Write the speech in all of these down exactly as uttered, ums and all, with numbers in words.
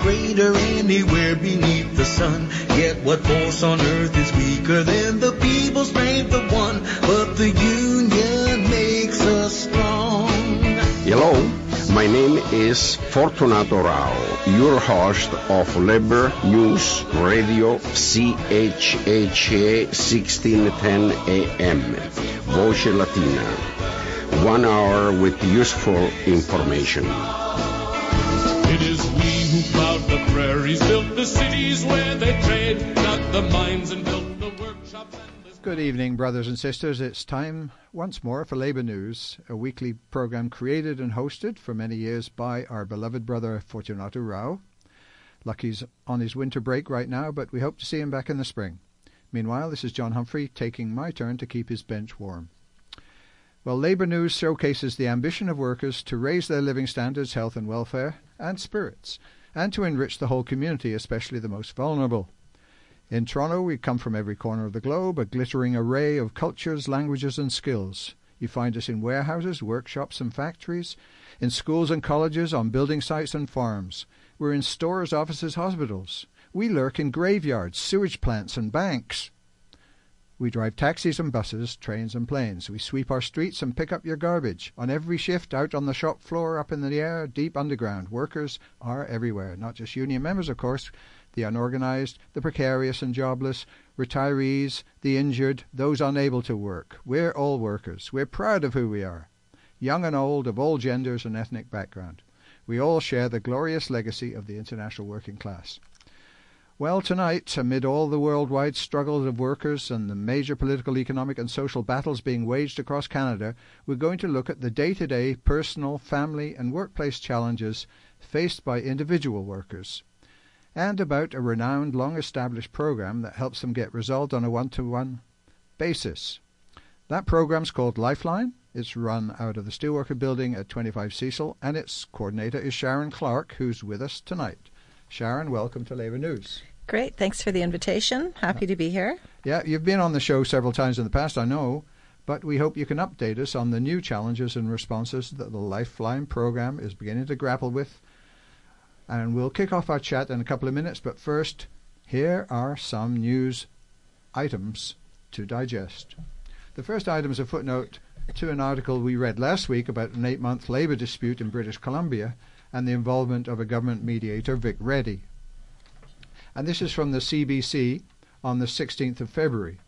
greater anywhere beneath the sun. Yet what force on earth is weaker than the people's strength of one? But the union makes us strong. Hello, my name is Fortunato Rao, your host of Labour News Radio C H H A sixteen ten A M, Voce Latina. One hour with useful information. It is we who plowed the prairies, built the cities where they trade, not the mines, and built the workshops and the... Good evening, brothers and sisters. It's time once more for Labour News, a weekly program created and hosted for many years by our beloved brother Fortunato Rao. Lucky's on his winter break right now, but we hope to see him back in the spring. Meanwhile, this is John Humphrey taking my turn to keep his bench warm. Well, Labour News showcases the ambition of workers to raise their living standards, health and welfare, and spirits, and to enrich the whole community, especially the most vulnerable. In Toronto, we come from every corner of the globe, a glittering array of cultures, languages and skills. You find us in warehouses, workshops and factories, in schools and colleges, on building sites and farms. We're in stores, offices, hospitals. We lurk in graveyards, sewage plants and banks. We drive taxis and buses, trains and planes. We sweep our streets and pick up your garbage. On every shift, out on the shop floor, up in the air, deep underground, workers are everywhere. Not just union members, of course, the unorganized, the precarious and jobless, retirees, the injured, those unable to work. We're all workers. We're proud of who we are, young and old, of all genders and ethnic background. We all share the glorious legacy of the international working class. Well, tonight, amid all the worldwide struggles of workers and the major political, economic and social battles being waged across Canada, we're going to look at the day-to-day personal, family and workplace challenges faced by individual workers, and about a renowned, long-established program that helps them get resolved on a one-to-one basis. That program's called Lifeline. It's run out of the Steelworker Building at twenty-five Cecil, and its coordinator is Sharon Clark, who's with us tonight. Sharon, welcome to Labour News. Great. Thanks for the invitation. Happy to be here. Yeah, you've been on the show several times in the past, I know, but we hope you can update us on the new challenges and responses that the Lifeline program is beginning to grapple with. And we'll kick off our chat in a couple of minutes, but first, here are some news items to digest. The first item is a footnote to an article we read last week about an eight-month labour dispute in British Columbia and the involvement of a government mediator, Vic Reddy. And this is from the C B C on the sixteenth of February,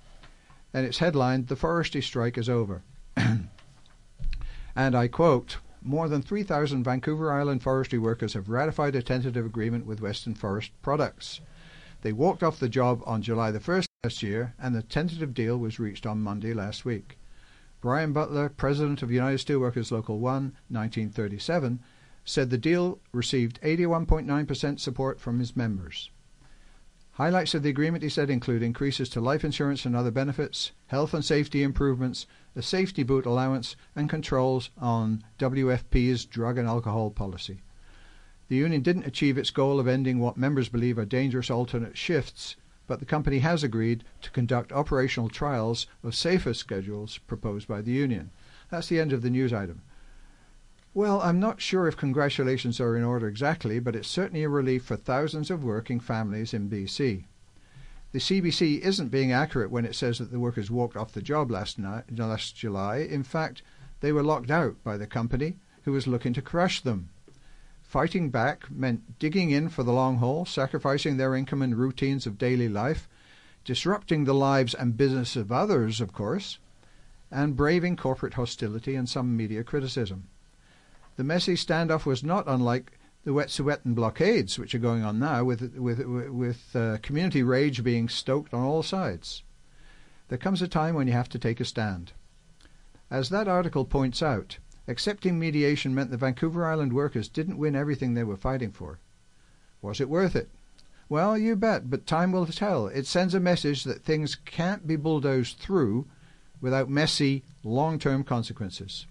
and it's headlined, "The Forestry Strike is Over." And I quote, "More than three thousand Vancouver Island forestry workers have ratified a tentative agreement with Western Forest Products. They walked off the job on July the first last year, and the tentative deal was reached on Monday last week." Brian Butler, president of United Steelworkers Local one, nineteen thirty-seven, said the deal received eighty-one point nine percent support from his members. Highlights of the agreement, he said, include increases to life insurance and other benefits, health and safety improvements, a safety boot allowance, and controls on W F P's drug and alcohol policy. The union didn't achieve its goal of ending what members believe are dangerous alternate shifts, but the company has agreed to conduct operational trials of safer schedules proposed by the union. That's the end of the news item. Well, I'm not sure if congratulations are in order exactly, but it's certainly a relief for thousands of working families in B C. The C B C isn't being accurate when it says that the workers walked off the job last, night, last July. In fact, they were locked out by the company, who was looking to crush them. Fighting back meant digging in for the long haul, sacrificing their income and routines of daily life, disrupting the lives and business of others, of course, and braving corporate hostility and some media criticism. The messy standoff was not unlike the Wet'suwet'en blockades, which are going on now, with, with, with uh, community rage being stoked on all sides. There comes a time when you have to take a stand. As that article points out, accepting mediation meant the Vancouver Island workers didn't win everything they were fighting for. Was it worth it? Well, you bet, but time will tell. It sends a message that things can't be bulldozed through without messy, long-term consequences.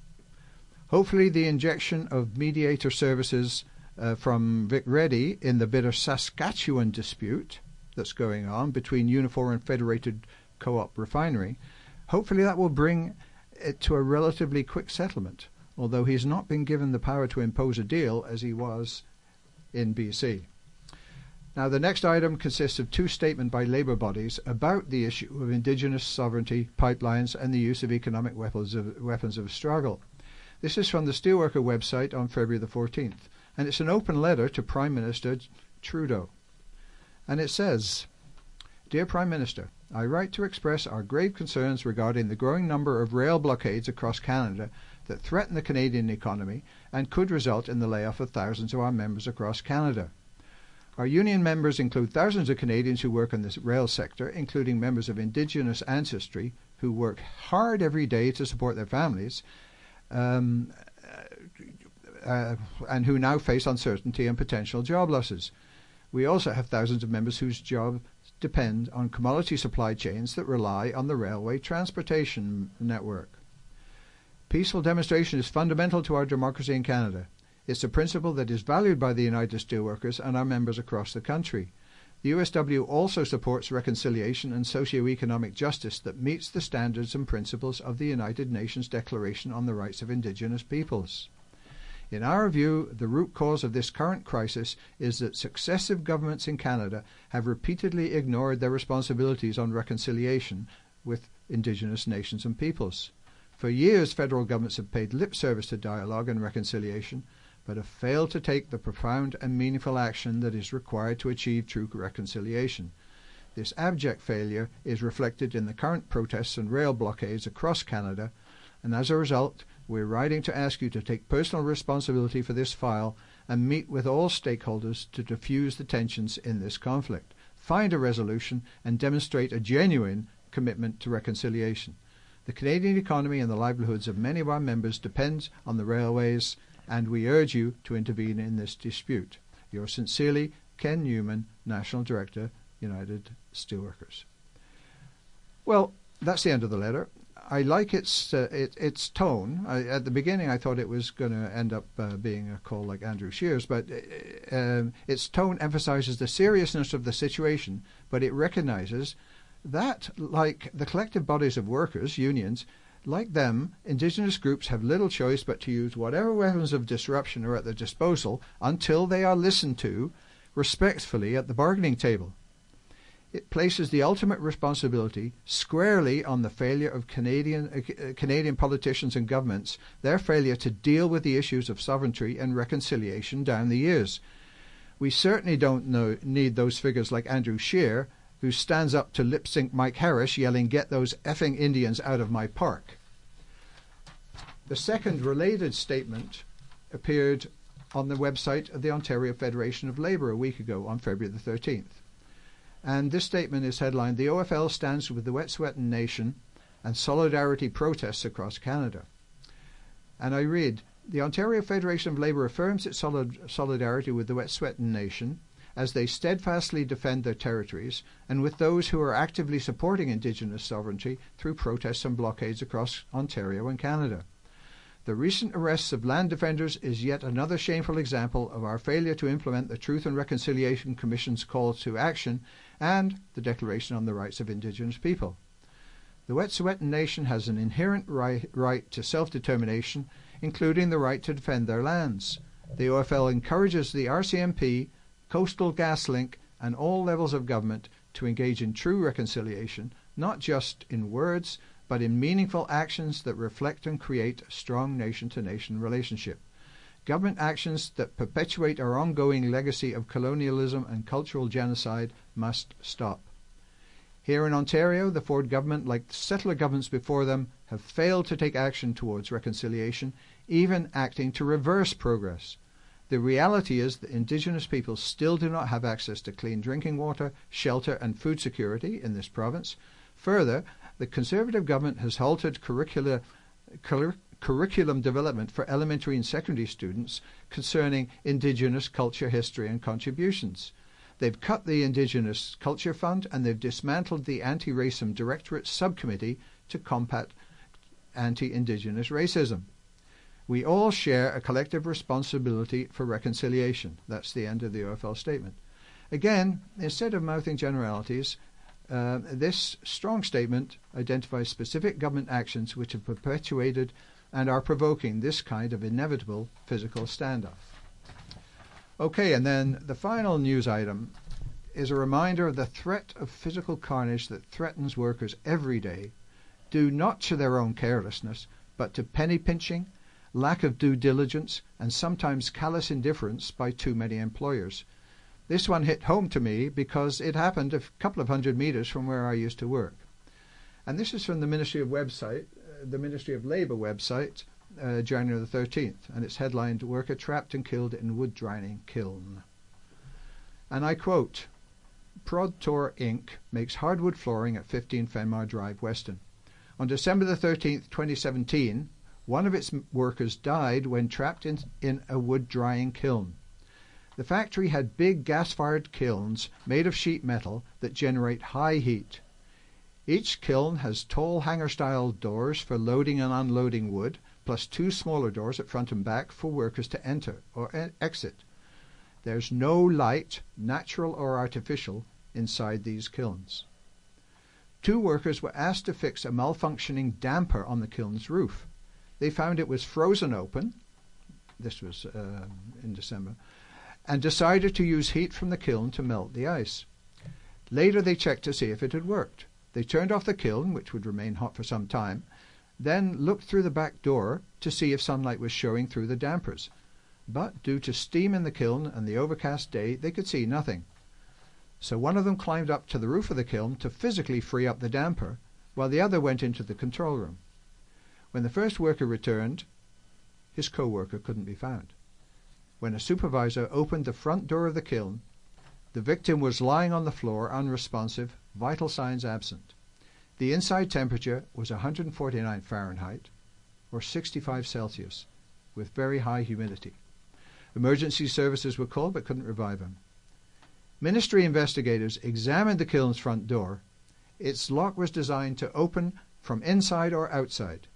Hopefully the injection of mediator services uh, from Vic Reddy in the bitter Saskatchewan dispute that's going on between Unifor and Federated Co-op Refinery, hopefully that will bring it to a relatively quick settlement, although he's not been given the power to impose a deal as he was in B C. Now, the next item consists of two statements by Labour bodies about the issue of Indigenous sovereignty, pipelines, and the use of economic weapons of, weapons of struggle. This is from the Steelworker website on February the fourteenth, and it's an open letter to Prime Minister Trudeau. And it says, "Dear Prime Minister, I write to express our grave concerns regarding the growing number of rail blockades across Canada that threaten the Canadian economy and could result in the layoff of thousands of our members across Canada. Our union members include thousands of Canadians who work in the rail sector, including members of Indigenous ancestry who work hard every day to support their families um, uh, and who now face uncertainty and potential job losses. We also have thousands of members whose jobs depend on commodity supply chains that rely on the railway transportation network. Peaceful demonstration is fundamental to our democracy in Canada. It's a principle that is valued by the United Steelworkers and our members across the country. The U S W also supports reconciliation and socio-economic justice that meets the standards and principles of the United Nations Declaration on the Rights of Indigenous Peoples. In our view, the root cause of this current crisis is that successive governments in Canada have repeatedly ignored their responsibilities on reconciliation with Indigenous nations and peoples. For years, federal governments have paid lip service to dialogue and reconciliation, but have failed to take the profound and meaningful action that is required to achieve true reconciliation. This abject failure is reflected in the current protests and rail blockades across Canada, and as a result, we're writing to ask you to take personal responsibility for this file and meet with all stakeholders to diffuse the tensions in this conflict, find a resolution, and demonstrate a genuine commitment to reconciliation. The Canadian economy and the livelihoods of many of our members depend on the railways, and we urge you to intervene in this dispute. Yours sincerely, Ken Newman, National Director, United Steelworkers." Well, that's the end of the letter. I like its uh, it, its tone. I, at the beginning, I thought it was going to end up uh, being a call like Andrew Scheer's, but uh, its tone emphasizes the seriousness of the situation, but it recognizes that, like the collective bodies of workers, unions, like them, Indigenous groups have little choice but to use whatever weapons of disruption are at their disposal until they are listened to respectfully at the bargaining table. It places the ultimate responsibility squarely on the failure of Canadian, uh, Canadian politicians and governments, their failure to deal with the issues of sovereignty and reconciliation down the years. We certainly don't know, need those figures like Andrew Scheer, who stands up to lip-sync Mike Harris yelling, "Get those effing Indians out of my park." The second related statement appeared on the website of the Ontario Federation of Labour a week ago on February the thirteenth. And this statement is headlined, "The O F L stands with the Wet'suwet'en Nation and solidarity protests across Canada." And I read, "The Ontario Federation of Labour affirms its solid solidarity with the Wet'suwet'en Nation as they steadfastly defend their territories, and with those who are actively supporting Indigenous sovereignty through protests and blockades across Ontario and Canada. The recent arrests of land defenders is yet another shameful example of our failure to implement the Truth and Reconciliation Commission's call to action and the Declaration on the Rights of Indigenous People. The Wet'suwet'en Nation has an inherent right, right to self-determination, including the right to defend their lands. The O F L encourages the R C M P, Coastal GasLink, and all levels of government to engage in true reconciliation, not just in words, but in meaningful actions that reflect and create a strong nation-to-nation relationship. Government actions that perpetuate our ongoing legacy of colonialism and cultural genocide must stop. Here in Ontario, the Ford government, like the settler governments before them, have failed to take action towards reconciliation, even acting to reverse progress. The reality is that Indigenous people still do not have access to clean drinking water, shelter and food security in this province. Further, the Conservative government has halted curricula, cur curriculum development for elementary and secondary students concerning Indigenous culture, history and contributions. They've cut the Indigenous Culture Fund, and they've dismantled the Anti-Racism Directorate subcommittee to combat anti-Indigenous racism. We all share a collective responsibility for reconciliation." That's the end of the O F L statement. Again, instead of mouthing generalities, uh, this strong statement identifies specific government actions which have perpetuated and are provoking this kind of inevitable physical standoff. Okay, and then the final news item is a reminder of the threat of physical carnage that threatens workers every day, due not to their own carelessness, but to penny-pinching, lack of due diligence, and sometimes callous indifference by too many employers. This one hit home to me because it happened a couple of hundred metres from where I used to work. And this is from the Ministry of website, uh, the Ministry of Labour website, uh, January the thirteenth, and it's headlined, "Worker Trapped and Killed in Wood Drying Kiln." And I quote, "Prodtor Incorporated makes hardwood flooring at fifteen Fenmar Drive, Weston. On December the thirteenth, twenty seventeen, one of its workers died when trapped in, in a wood drying kiln. The factory had big gas-fired kilns made of sheet metal that generate high heat. Each kiln has tall hangar-style doors for loading and unloading wood, plus two smaller doors at front and back for workers to enter or e- exit. There's no light, natural or artificial, inside these kilns. Two workers were asked to fix a malfunctioning damper on the kiln's roof. They found it was frozen open," this was uh, in December, "and decided to use heat from the kiln to melt the ice. Later they checked to see if it had worked. They turned off the kiln, which would remain hot for some time, then looked through the back door to see if sunlight was showing through the dampers. But due to steam in the kiln and the overcast day, they could see nothing. So one of them climbed up to the roof of the kiln to physically free up the damper, while the other went into the control room. When the first worker returned, his co-worker couldn't be found. When a supervisor opened the front door of the kiln, the victim was lying on the floor, unresponsive, vital signs absent. The inside temperature was one hundred forty-nine Fahrenheit, or sixty-five Celsius, with very high humidity. Emergency services were called but couldn't revive him. Ministry investigators examined the kiln's front door. Its lock was designed to open from inside or outside.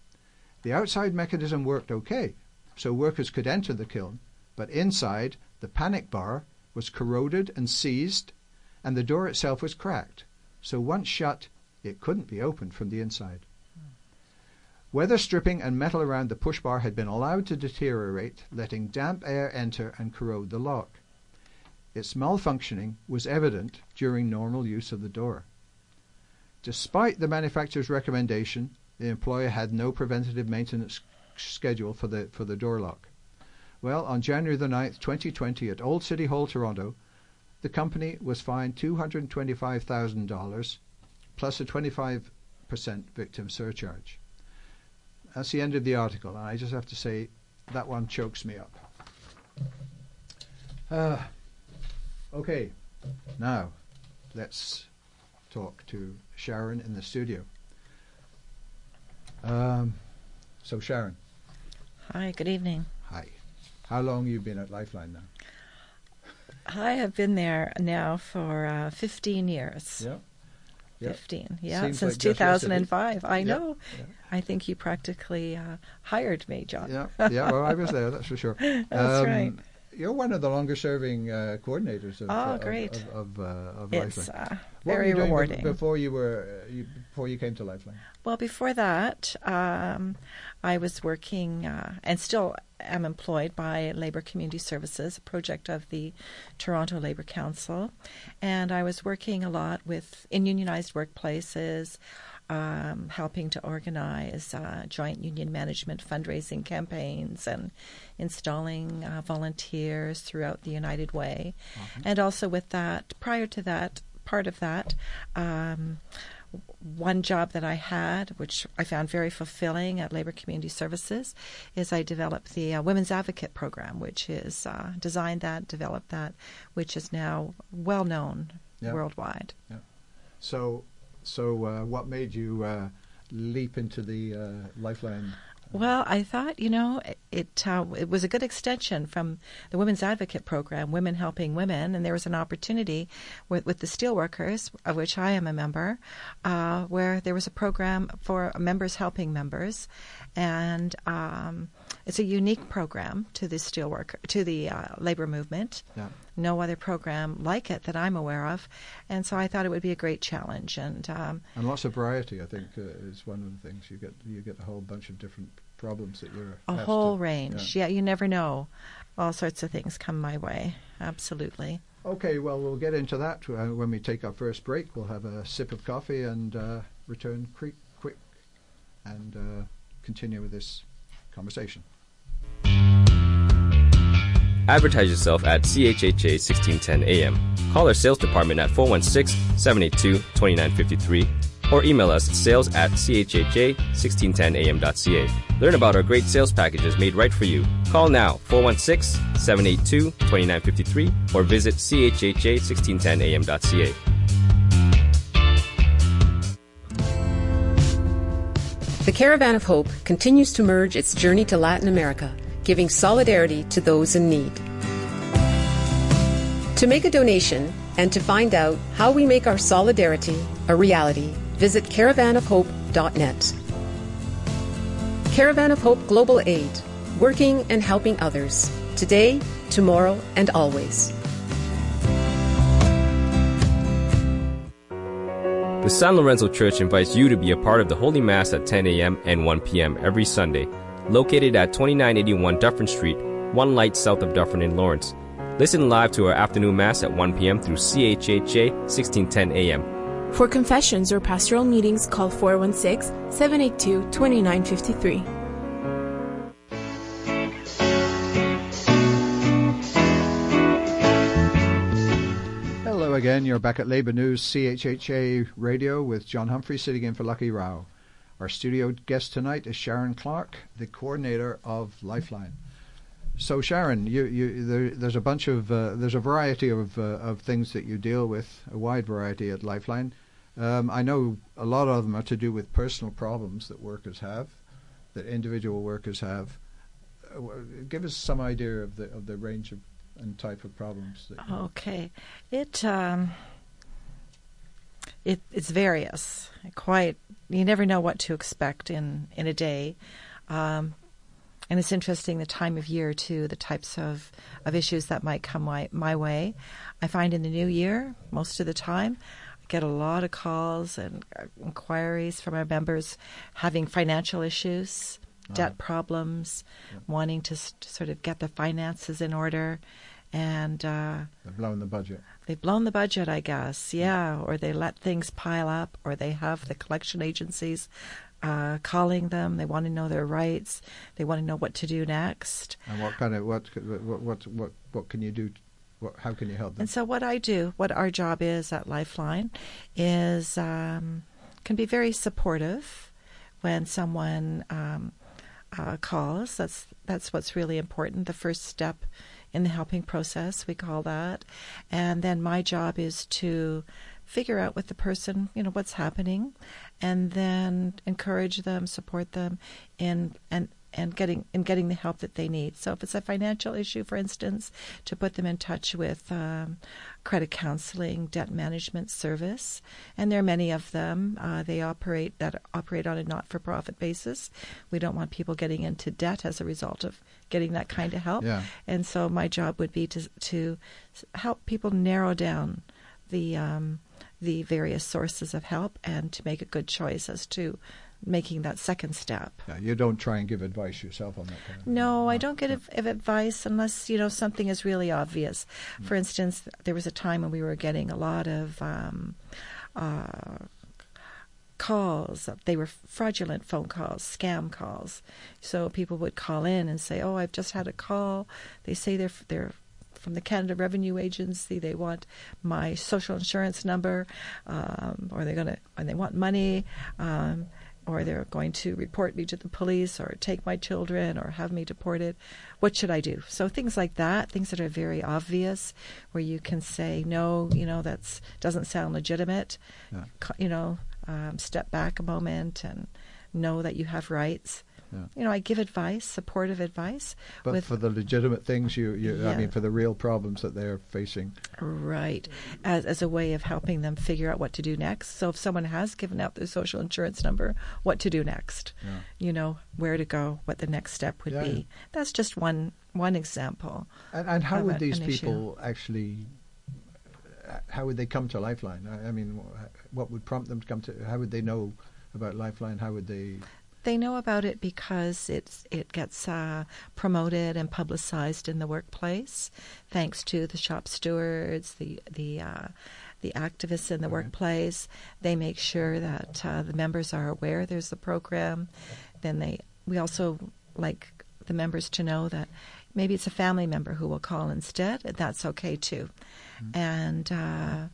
The outside mechanism worked okay, so workers could enter the kiln, but inside, the panic bar was corroded and seized, and the door itself was cracked, so once shut, it couldn't be opened from the inside. Weather stripping and metal around the push bar had been allowed to deteriorate, letting damp air enter and corrode the lock. Its malfunctioning was evident during normal use of the door. Despite the manufacturer's recommendation, the employer had no preventative maintenance schedule for the for the door lock. Well, on January the ninth, twenty twenty, at Old City Hall, Toronto, the company was fined two hundred twenty-five thousand dollars plus a twenty-five percent victim surcharge." That's the end of the article, and I just have to say that one chokes me up. Uh, okay, now let's talk to Sharon in the studio. Um, so Sharon. Hi, good evening. Hi. How long have you been at Lifeline now? I have been there now for uh, fifteen years. Yeah. Yep. fifteen, yeah, Seems since like two thousand five. I yep. know. Yep. I think you practically uh, hired me, John. Yeah, yeah. Well, I was there, that's for sure. That's um, right. You're one of the longest-serving uh, coordinators of, oh, great. of, of, uh, of Lifeline. It's uh, very rewarding. Be- before you were, uh, you, before you came to Lifeline. Well, before that, um, I was working uh, and still am employed by Labour Community Services, a project of the Toronto Labour Council, and I was working a lot with in unionized workplaces. Um, helping to organize uh, joint union management fundraising campaigns and installing uh, volunteers throughout the United Way. Mm-hmm. And also with that, prior to that, part of that, um, one job that I had, which I found very fulfilling at Labour Community Services, is I developed the uh, Women's Advocate Program, which is uh, designed that, developed that, which is now well known yeah. worldwide. Yeah. So... So uh, what made you uh, leap into the uh, Lifeline? Well, I thought, you know, it uh, it was a good extension from the Women's Advocate Program, Women Helping Women, and there was an opportunity with, with the Steelworkers, of which I am a member, uh, where there was a program for members helping members, and um, it's a unique program to the steelworker to the uh, labor movement. Yeah. No other program like it that I'm aware of, and so I thought it would be a great challenge. And um, and lots of variety, I think, uh, is one of the things you get. You get a whole bunch of different problems that you're a whole to, range. Yeah. yeah, you never know. All sorts of things come my way. Absolutely. Okay, well, we'll get into that uh, when we take our first break. We'll have a sip of coffee and uh, return quick, quick and uh, continue with this conversation. Advertise yourself at C H H A sixteen ten A M. Call our sales department at four one six, seven eight two, two nine five three or email us at sales at C H H A sixteen ten A M dot C A. Learn about our great sales packages made right for you. Call now, four one six, seven eight two, two nine five three or visit C H H A sixteen ten A M dot C A. The Caravan of Hope continues to merge its journey to Latin America, giving solidarity to those in need. To make a donation and to find out how we make our solidarity a reality, visit caravan of hope dot net. Caravan of Hope Global Aid, working and helping others, today, tomorrow, and always. The San Lorenzo Church invites you to be a part of the Holy Mass at ten A M and one P M every Sunday, located at twenty-nine eighty-one Dufferin Street, one light south of Dufferin in Lawrence. Listen live to our afternoon Mass at one P M through C H H A sixteen ten A M. For confessions or pastoral meetings, call four one six, seven eight two, two nine five three. Hello again, you're back at Labour News C H H A Radio with John Humphrey sitting in for Lucky Rao. Our studio guest tonight is Sharon Clark, the coordinator of Lifeline. So, Sharon, you, you, there, there's a bunch of uh, there's a variety of uh, of things that you deal with, a wide variety at Lifeline. Um, I know a lot of them are to do with personal problems that workers have, that individual workers have. Uh, give us some idea of the of the range of and type of problems. That you okay, have. it um, it it's various, quite. You never know what to expect in, in a day. Um, and it's interesting the time of year, too, the types of, of issues that might come my, my way. I find in the new year, most of the time, I get a lot of calls and inquiries from our members having financial issues, uh-huh. debt problems, yeah. wanting to, s- to sort of get the finances in order. And uh, they've blown the budget. They've blown the budget, I guess, yeah. Or they let things pile up, or they have the collection agencies uh, calling them. They want to know their rights. They want to know what to do next. And what kind of what what what what, what can you do? What, how can you help them? And so, what I do, what our job is at Lifeline, is um, can be very supportive when someone um, uh, calls. That's that's what's really important. The first step in the helping process, we call that. And then my job is to figure out with the person, you know, what's happening, and then encourage them, support them in and and getting in getting the help that they need. So if it's a financial issue, for instance, to put them in touch with um, credit counseling, debt management service, and there are many of them. Uh, they operate that operate on a not-for-profit basis. We don't want people getting into debt as a result of getting that kind of help. Yeah. And so my job would be to to help people narrow down the um, the various sources of help and to make a good choice as to making that second step. Yeah, you don't try and give advice yourself on that kind of No, thing. I don't get av- av- advice unless, you know, something is really obvious. Mm. For instance, there was a time when we were getting a lot of um, uh, calls. They were fraudulent phone calls, scam calls. So people would call in and say, oh, I've just had a call. They say they're they're from the Canada Revenue Agency. They want my social insurance number, um, or they're gonna, and they want money. Um, or they're going to report me to the police or take my children or have me deported. What should I do? So things like that, things that are very obvious where you can say, no, you know, that doesn't sound legitimate. Yeah. You know, um, step back a moment and know that you have rights. Yeah. You know, I give advice, supportive advice. But with, for the legitimate things, you, you yeah. I mean, for the real problems that they're facing. Right, as as a way of helping them figure out what to do next. So if someone has given out their social insurance number, what to do next, yeah. you know, where to go, what the next step would yeah. be. That's just one, one example. And, and how would a, these people issue. actually, how would they come to Lifeline? I, I mean, what would prompt them to come to, how would they know about Lifeline? How would they... They know about it because it's it gets uh, promoted and publicized in the workplace, thanks to the shop stewards, the the uh, the activists in the All right. workplace. They make sure that uh, the members are aware there's the program. Then they we also like the members to know that maybe it's a family member who will call instead. That's okay too, mm-hmm. and. Uh,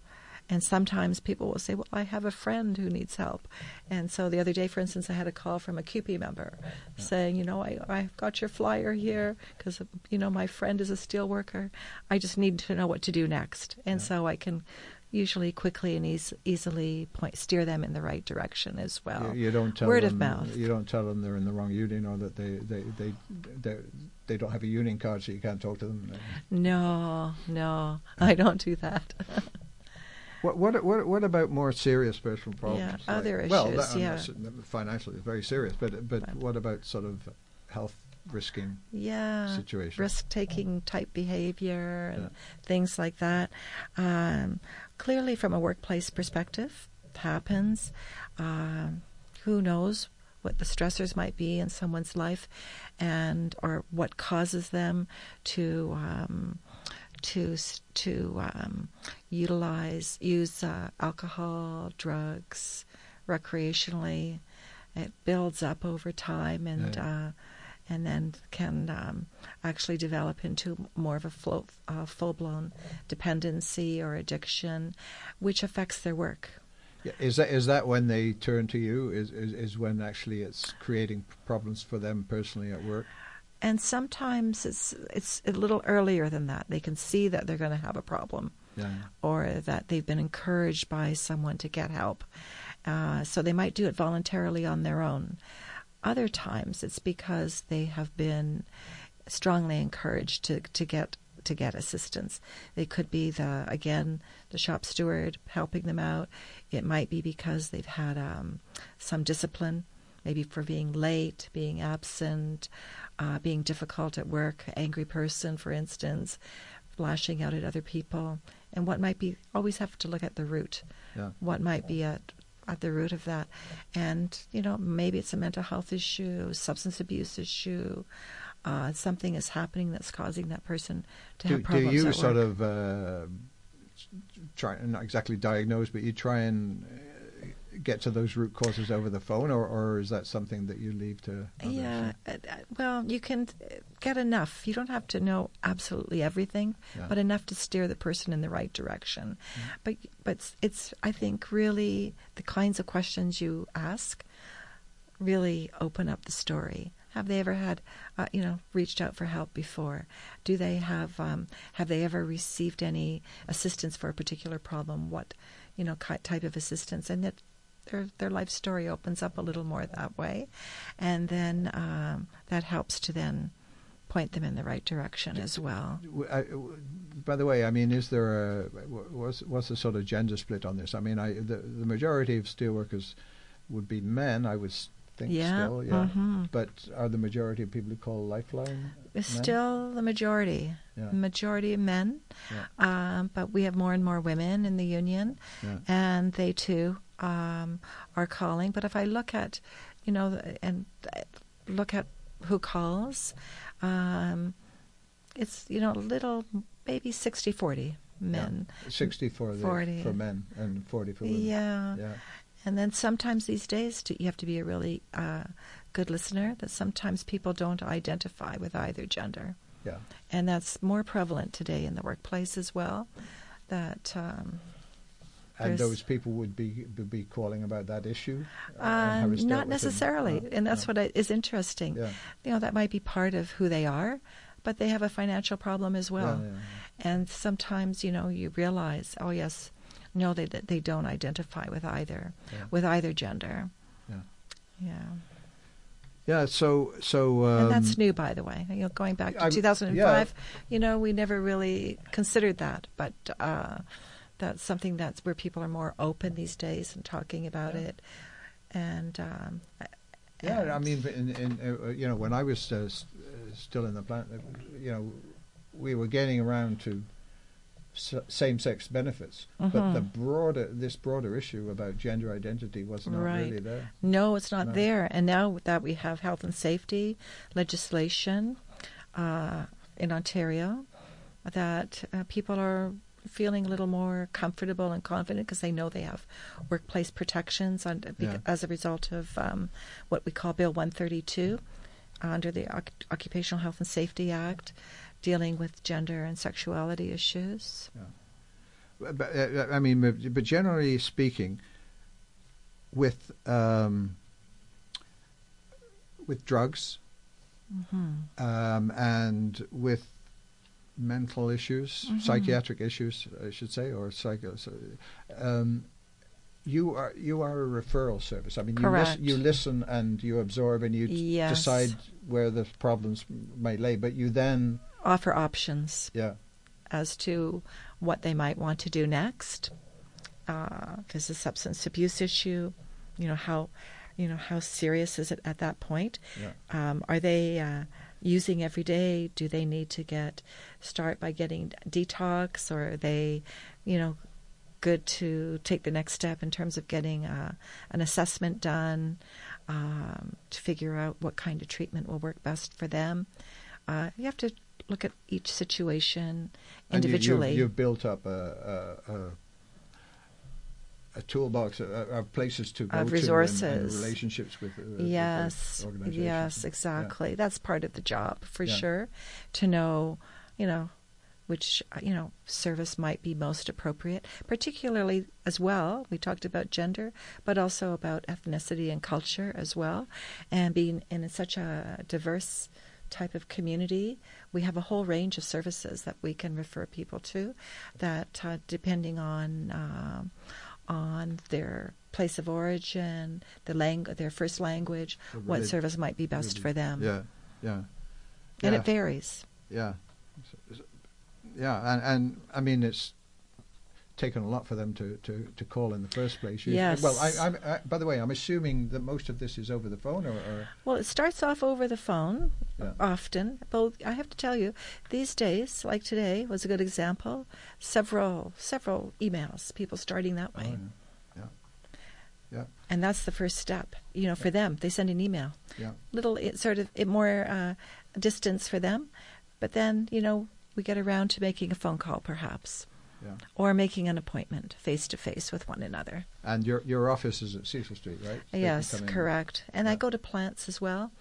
And sometimes people will say, well, I have a friend who needs help. And so the other day, for instance, I had a call from a Q P member yeah. saying, you know, I, I've got your flyer here because, you know, my friend is a steel worker. I just need to know what to do next. And yeah. so I can usually quickly and eas- easily point, steer them in the right direction as well. You, you don't tell Word them, of mouth. You don't tell them they're in the wrong union or that they, they, they, they, they don't have a union card so you can't talk to them. No, no, I don't do that. What what what what about more serious personal problems? Yeah, other like, issues. Well, that, yeah. financially is very serious, but but right. what about sort of health risking? Yeah, situations, risk taking type behavior and yeah. things like that. Um, clearly, from a workplace perspective, it happens. Um, who knows what the stressors might be in someone's life, and or what causes them to. Um, to to um, utilize, use uh, alcohol, drugs, recreationally. It builds up over time and yeah. uh, and then can um, actually develop into more of a full, uh, full-blown dependency or addiction, which affects their work. Yeah, is that is that when they turn to you? Is, is, is when actually it's creating problems for them personally at work? And sometimes it's it's a little earlier than that. They can see that they're going to have a problem yeah. or that they've been encouraged by someone to get help. Uh, so they might do it voluntarily on their own. Other times it's because they have been strongly encouraged to, to get to get assistance. It could be, the again, the shop steward helping them out. It might be because they've had um, some discipline, maybe for being late, being absent, Uh, being difficult at work, angry person, for instance, lashing out at other people. And what might be, always have to look at the root, yeah. what might be at, at the root of that. And, you know, maybe it's a mental health issue, substance abuse issue, uh, something is happening that's causing that person to do, have problems at work. Do you sort of uh, try, not exactly diagnose, but you try and get to those root causes over the phone, or, or is that something that you leave to others? Yeah, well, you can get enough. You don't have to know absolutely everything, yeah. but enough to steer the person in the right direction. Mm. But but it's, I think, really the kinds of questions you ask really open up the story. Have they ever had, uh, you know, reached out for help before? Do they have, um, have they ever received any assistance for a particular problem? What, you know, type of assistance? And that Their, their life story opens up a little more that way, and then um, that helps to then point them in the right direction as well. I, by the way, I mean, is there a what's, what's the sort of gender split on this? I mean, I, the, the majority of steelworkers would be men, I would think yeah, still, yeah. Mm-hmm. But are the majority of people who call Lifeline men? Still the majority. Yeah. Majority of men, yeah. um, but we have more and more women in the union, yeah. and they too. Um, are calling, but if I look at, you know, and look at who calls, um, it's, you know, a little, maybe sixty forty men. Yeah. sixty forty for men and forty for women. Yeah. yeah. And then sometimes these days too, you have to be a really uh, good listener, that sometimes people don't identify with either gender. Yeah. And that's more prevalent today in the workplace as well, that... Um, And those people would be would be calling about that issue? Uh, not necessarily, uh, and that's yeah. what I, is interesting. Yeah. You know, that might be part of who they are, but they have a financial problem as well. Yeah, yeah, yeah. And sometimes, you know, you realize, oh yes, no, they they don't identify with either yeah. with either gender. Yeah. Yeah. Yeah. So so. Um, and that's new, by the way. You know, going back to I, two thousand five, yeah. you know, we never really considered that, but. Uh, That's something that's where people are more open these days and talking about yeah. it. And um, yeah, and I mean, in, in, uh, you know, when I was uh, st- uh, still in the plant, uh, you know, we were getting around to same-sex benefits, uh-huh. but the broader this broader issue about gender identity was not right. really there. No, it's not no. there. And now that we have health and safety legislation uh, in Ontario, that uh, people are feeling a little more comfortable and confident because they know they have workplace protections on, yeah. as a result of um, what we call Bill one thirty-two under the Oc- Occupational Health and Safety Act, dealing with gender and sexuality issues. Yeah. But, uh, I mean, but generally speaking, with um, with drugs mm-hmm. um, and with mental issues, mm-hmm. psychiatric issues, I should say, or psycho. Um, you are you are a referral service. I mean, you, lis- you listen and you absorb and you yes. decide where the problems may lay, but you then offer options yeah. as to what they might want to do next. Uh, if it's a substance abuse issue, you know, how you know how serious is it at that point? Yeah. Um, are they uh, using every day? Do they need to get start by getting detox, or are they, you know, good to take the next step in terms of getting uh, an assessment done um, to figure out what kind of treatment will work best for them? Uh, you have to look at each situation individually. And you, you've, you've built up a a, a, a toolbox of, of places to go of resources. to and, and relationships with uh, yes, with organizations. Yes, exactly. Yeah. That's part of the job for yeah. sure, to know, you know, which, you know, service might be most appropriate, particularly as well. We talked about gender, but also about ethnicity and culture as well. And being in such a diverse type of community, we have a whole range of services that we can refer people to, that uh, depending on um, on their place of origin, the lang- their first language, so really, what service might be best really, for them. Yeah, yeah, yeah. And it varies. Yeah, yeah, and, and I mean, it's taken a lot for them to, to, to call in the first place. Usually. Yes. Well, I, I'm, I, by the way, I'm assuming that most of this is over the phone, or, or well, it starts off over the phone yeah. often. But I have to tell you, these days, like today, was a good example. Several, several emails. People starting that way. Oh, yeah. yeah, yeah. And that's the first step. You know, for yeah. them, they send an email. Yeah. Little, it sort of, it more uh, distance for them, but then you know we get around to making a phone call, perhaps. Yeah. Or making an appointment face-to-face with one another. And your your office is at Cecil Street, right? So yes, correct. And yeah. I go to plants as well,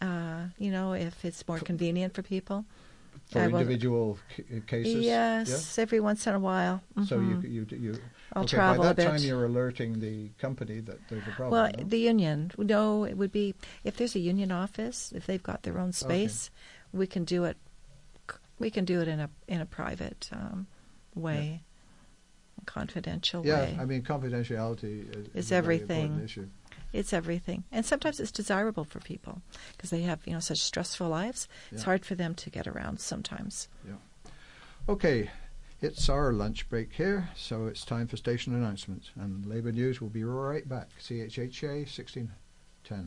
uh, you know, if it's more for, convenient for people. For I individual c- cases? Yes, yeah? every once in a while. Mm-hmm. So you... you, you I'll okay, travel a bit. By that time you're alerting the company that there's a problem. Well, no? the union. No, it would be... If there's a union office, if they've got their own space, okay. we can do it We can do it in a, in a private... Um, way yeah. confidential yeah, way. Yeah, I mean, confidentiality is, is a everything. Very issue. It's everything. And sometimes it's desirable for people because they have, you know, such stressful lives. Yeah. It's hard for them to get around sometimes. Yeah. Okay, it's our lunch break here, so it's time for station announcements. And Labour News will be right back. C H H A sixteen ten.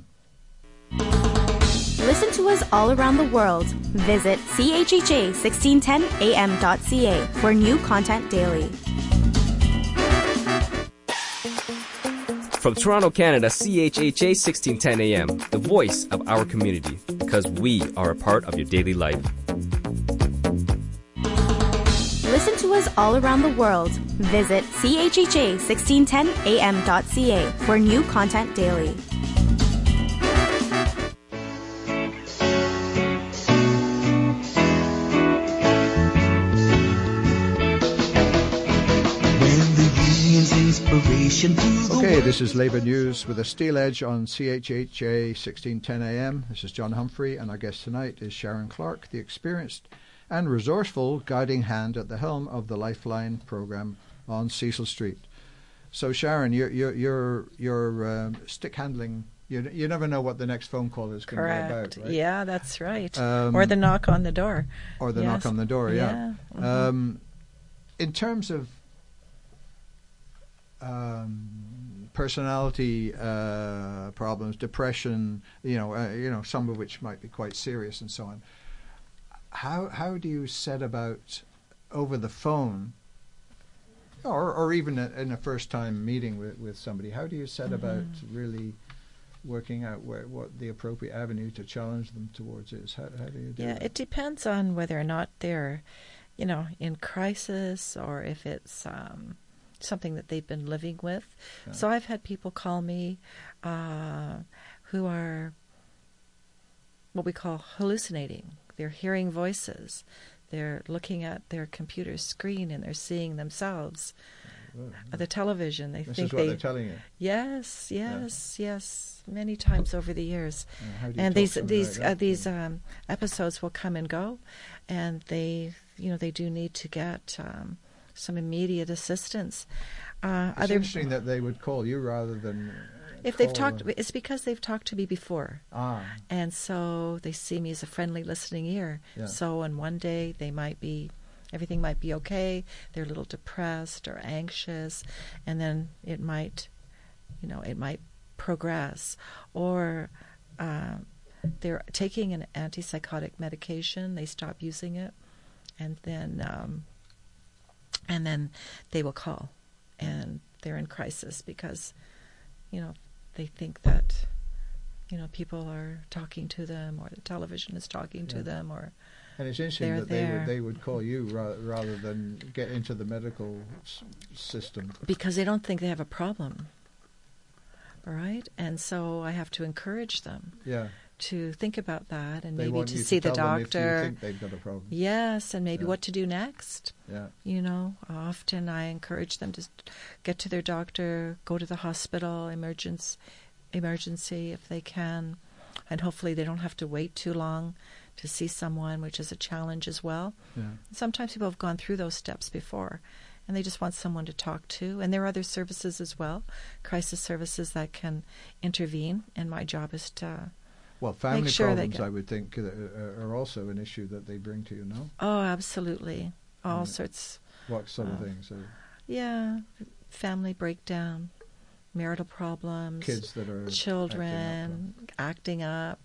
Listen to us all around the world. Visit C H H A sixteen ten A M dot C A for new content daily. From Toronto, Canada, C H H A sixteen ten A M, the voice of our community, because we are a part of your daily life. Listen to us all around the world. Visit C H H A sixteen ten A M dot C A for new content daily. Okay, this is Labour News with a steel edge on C H H A sixteen ten A M. This is John Humphrey, and our guest tonight is Sharon Clark, the experienced and resourceful guiding hand at the helm of the Lifeline program on Cecil Street. So, Sharon, your your your, your um, stick handling. You you never know what the next phone call is going Correct. to be about, right? Yeah, that's right. Um, or the knock on the door. Or the yes. knock on the door. Yeah. yeah. Mm-hmm. Um, in terms of Um, personality uh, problems, depression, you know, uh, you know, some of which might be quite serious, and so on. How how do you set about over the phone or, or even a, in a first-time meeting with, with somebody, how do you set mm-hmm. about really working out where, what the appropriate avenue to challenge them towards is? How, how do you do yeah, that? It depends on whether or not they're, you know, in crisis or if it's um, something that they've been living with. Yeah. So I've had people call me uh, who are what we call hallucinating. They're hearing voices. They're looking at their computer screen and they're seeing themselves well, yeah. at the television. They this think is what they, they're telling you. Yes, yes, yeah. yes. Many times over the years, yeah, and these these uh, these um, episodes will come and go, and they you know they do need to get um, some immediate assistance. Uh, it's interesting that they would call you rather than. If they've talked, it's because they've talked to me before. Ah. And so they see me as a friendly listening ear. Yeah. So on one day, they might be, everything might be okay. They're a little depressed or anxious. And then it might, you know, it might progress. Or uh, they're taking an antipsychotic medication. They stop using it. And then, um, and then they will call. And they're in crisis because, you know, they think that, you know, people are talking to them, or the television is talking yeah. to them, or and it's interesting that they would, they would call you ra- rather than get into the medical s- system because they don't think they have a problem, all right? And so I have to encourage them yeah. to think about that and they maybe to see to the doctor. If you think they've got a problem. Yes, and maybe yeah. what to do next. Yeah. You know, often I encourage them to get to their doctor, go to the hospital, emergency, emergency if they can, and hopefully they don't have to wait too long to see someone, which is a challenge as well. Yeah. Sometimes people have gone through those steps before, and they just want someone to talk to. And there are other services as well, crisis services that can intervene, and my job is to... Well, family sure problems, I would think, are also an issue that they bring to you, no? Oh, absolutely. All and sorts. What sort of, of things? Are, yeah, family breakdown, marital problems, kids that are children, acting up, acting up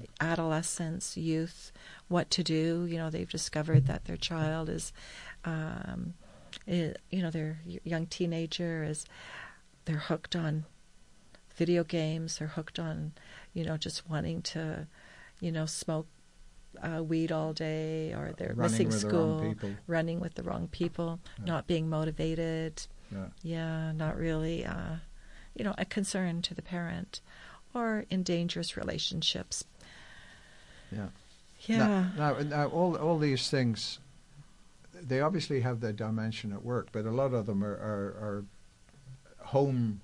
yeah. adolescents, youth, what to do. You know, they've discovered that their child is, um, is, you know, their young teenager is, they're hooked on video games, they're hooked on... you know, just wanting to, you know, smoke uh, weed all day, or they're running missing school, the running with the wrong people, yeah. not being motivated, yeah, yeah not really, uh, you know, a concern to the parent, or in dangerous relationships. Yeah. Yeah. Now, now, now all, all these things, they obviously have their dimension at work, but a lot of them are, are, are home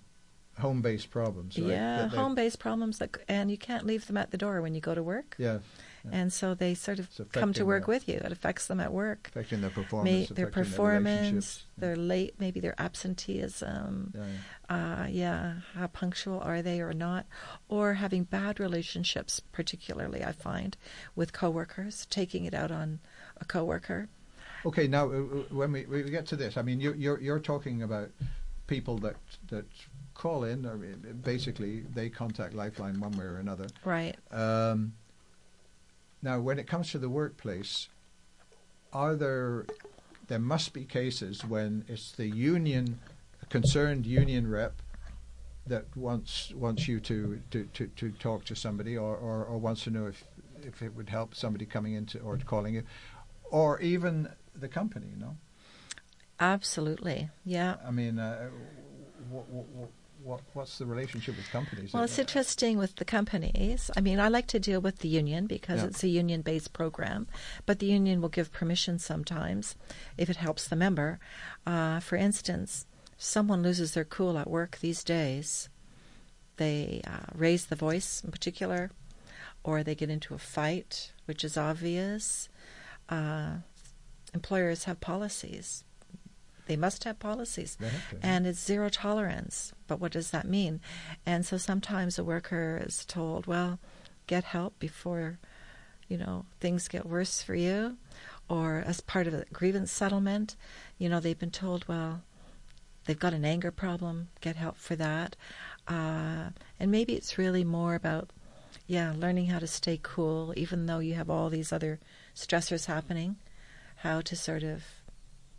home-based problems, right? Yeah, home-based problems, that, and you can't leave them at the door when you go to work. Yeah, yeah. And so they sort of come to work their, with you. It affects them at work. Affecting their performance, May, affecting their performance. Their yeah. late, maybe their absenteeism. Yeah, yeah. Uh, yeah, how punctual are they or not? Or having bad relationships, particularly I find, with coworkers, taking it out on a coworker. Okay, now when we, we get to this, I mean, you, you're you're talking about people that that. Call in, or basically they contact Lifeline one way or another. Right. Um, now, when it comes to the workplace, are there, there must be cases when it's the union, concerned union rep that wants wants you to, to, to, to talk to somebody, or, or, or wants to know if, if it would help somebody coming into or calling you, or even the company, you know? Absolutely, yeah. I mean, uh, what, what, what What, what's the relationship with companies? Well, it's interesting with the companies. I mean, I like to deal with the union because yeah. it's a union-based program, but the union will give permission sometimes if it helps the member. Uh, for instance, someone loses their cool at work these days. They uh, raise the voice in particular, or they get into a fight, which is obvious. Uh, employers have policies. They must have policies, have and it's zero tolerance. But what does that mean? And so sometimes a worker is told, well, get help before, you know, things get worse for you. Or as part of a grievance settlement, you know, they've been told, well, they've got an anger problem, get help for that. Uh, and maybe it's really more about, yeah, learning how to stay cool, even though you have all these other stressors happening, how to sort of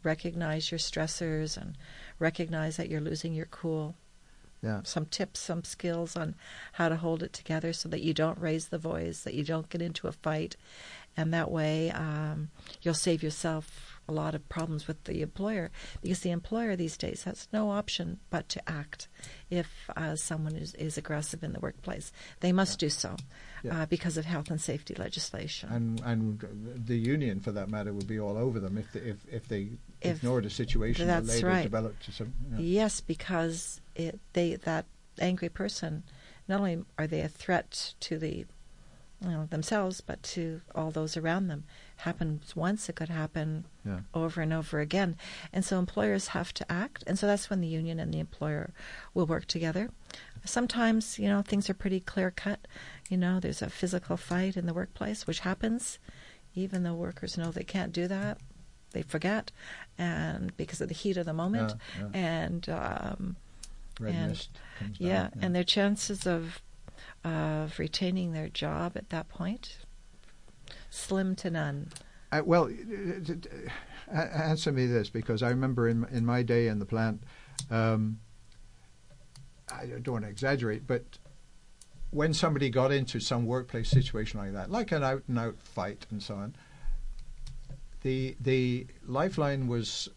recognize your stressors and recognize that you're losing your cool. Yeah. Some tips, some skills on how to hold it together so that you don't raise the voice, that you don't get into a fight. And that way um, you'll save yourself a lot of problems with the employer, because the employer these days has no option but to act if uh, someone is, is aggressive in the workplace. They must yeah. do so yeah. uh, because of health and safety legislation. And and the union, for that matter, would be all over them if the, if, if they if ignored a situation that Labour right. developed. To some, yeah. Yes, because it, they that angry person, not only are they a threat to the you know, themselves, but to all those around them. Happens once, it could happen yeah. over and over again. And so employers have to act. And so that's when the union and the employer will work together. Sometimes, you know, things are pretty clear-cut. You know, there's a physical fight in the workplace, which happens. Even though workers know they can't do that, they forget, and because of the heat of the moment. Yeah, yeah. And, um, Red and, mist comes yeah, down, yeah, and their chances of of retaining their job at that point, slim to none. Uh, well, answer me this, because I remember in in my day in the plant, um, I don't want to exaggerate, but when somebody got into some workplace situation like that, like an out-and-out fight and so on, the the Lifeline was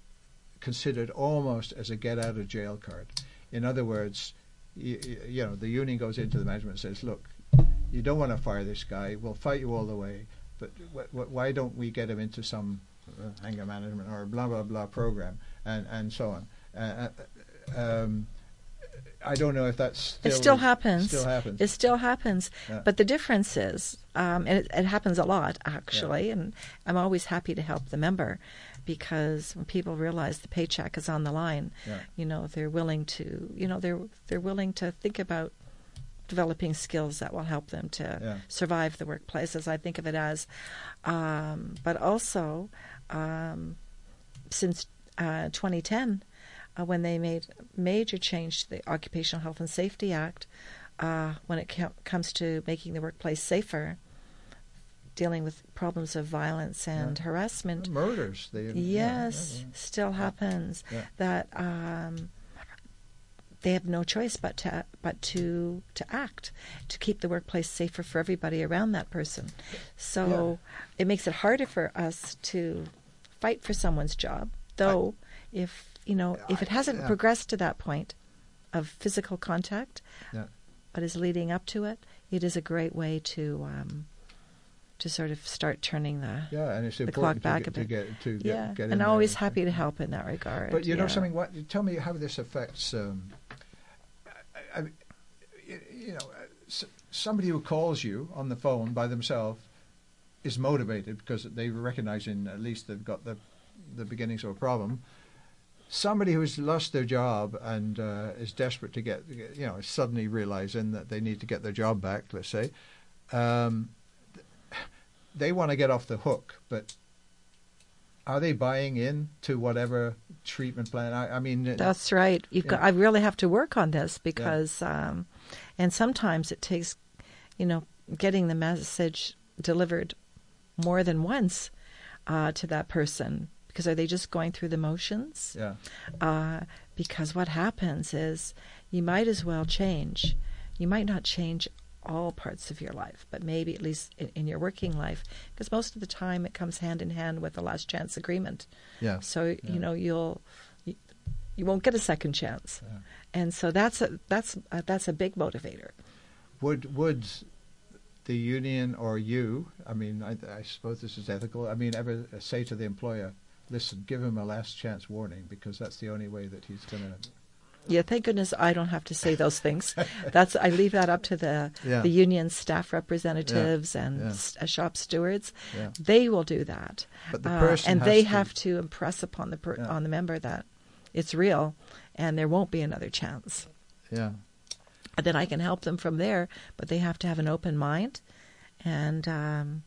considered almost as a get-out-of-jail card. In other words, You, you know, the union goes into the management and says, look, you don't want to fire this guy. We'll fight you all the way. But wh wh why don't we get him into some uh, anger management or blah, blah, blah program and, and so on. Uh, um, I don't know if that's still... It still happens. It still happens. It still happens. Yeah. But the difference is, um, and it, it happens a lot, actually, yeah. and I'm always happy to help the member, because when people realize the paycheck is on the line, yeah. you know, they're willing to, you know, they're they're willing to think about developing skills that will help them to yeah. survive the workplace, as I think of it as. Um, but also, um, since uh, twenty ten, uh, when they made major change to the Occupational Health and Safety Act, uh, when it comes to making the workplace safer, dealing with problems of violence and yeah. harassment, murders. They, yes, yeah, yeah, yeah. still happens. Yeah. That um, they have no choice but to but to to act to keep the workplace safer for everybody around that person. So yeah. it makes it harder for us to fight for someone's job. Though, I, if you know, I, if it hasn't yeah. progressed to that point of physical contact, yeah. but is leading up to it, it is a great way to. Um, to sort of start turning the, yeah, and it's the clock back to get, a bit. To get, to yeah. get, get and in always there. Happy to help in that regard. But you yeah. know something, what, tell me how this affects, um, I, I, you know, somebody who calls you on the phone by themselves is motivated because they recognize in at least they've got the, the beginnings of a problem. Somebody who's lost their job and uh, is desperate to get, you know, suddenly realizing that they need to get their job back, let's say, um, they want to get off the hook, but are they buying in to whatever treatment plan? I, I mean, that's right. You've got, know. I really have to work on this because, yeah. um, and sometimes it takes, you know, getting the message delivered more than once uh, to that person. Because are they just going through the motions? Yeah. Uh, because what happens is you might as well change. You might not change all parts of your life, but maybe at least in, in your working life, because most of the time it comes hand in hand with a last chance agreement. Yeah. So yeah. you know you'll you, you won't get a second chance, yeah. and so that's a that's a, that's a big motivator. Would would the union or you? I mean, I, I suppose this is ethical. I mean, ever say to the employer, listen, give him a last chance warning, because that's the only way that he's going to. Yeah, thank goodness I don't have to say those things. That's I leave that up to the yeah. the union staff representatives yeah. and yeah. St shop stewards. Yeah. They will do that, but the person uh, and they to... have to impress upon the per yeah. on the member that it's real, and there won't be another chance. Yeah, and then I can help them from there, but they have to have an open mind, and um,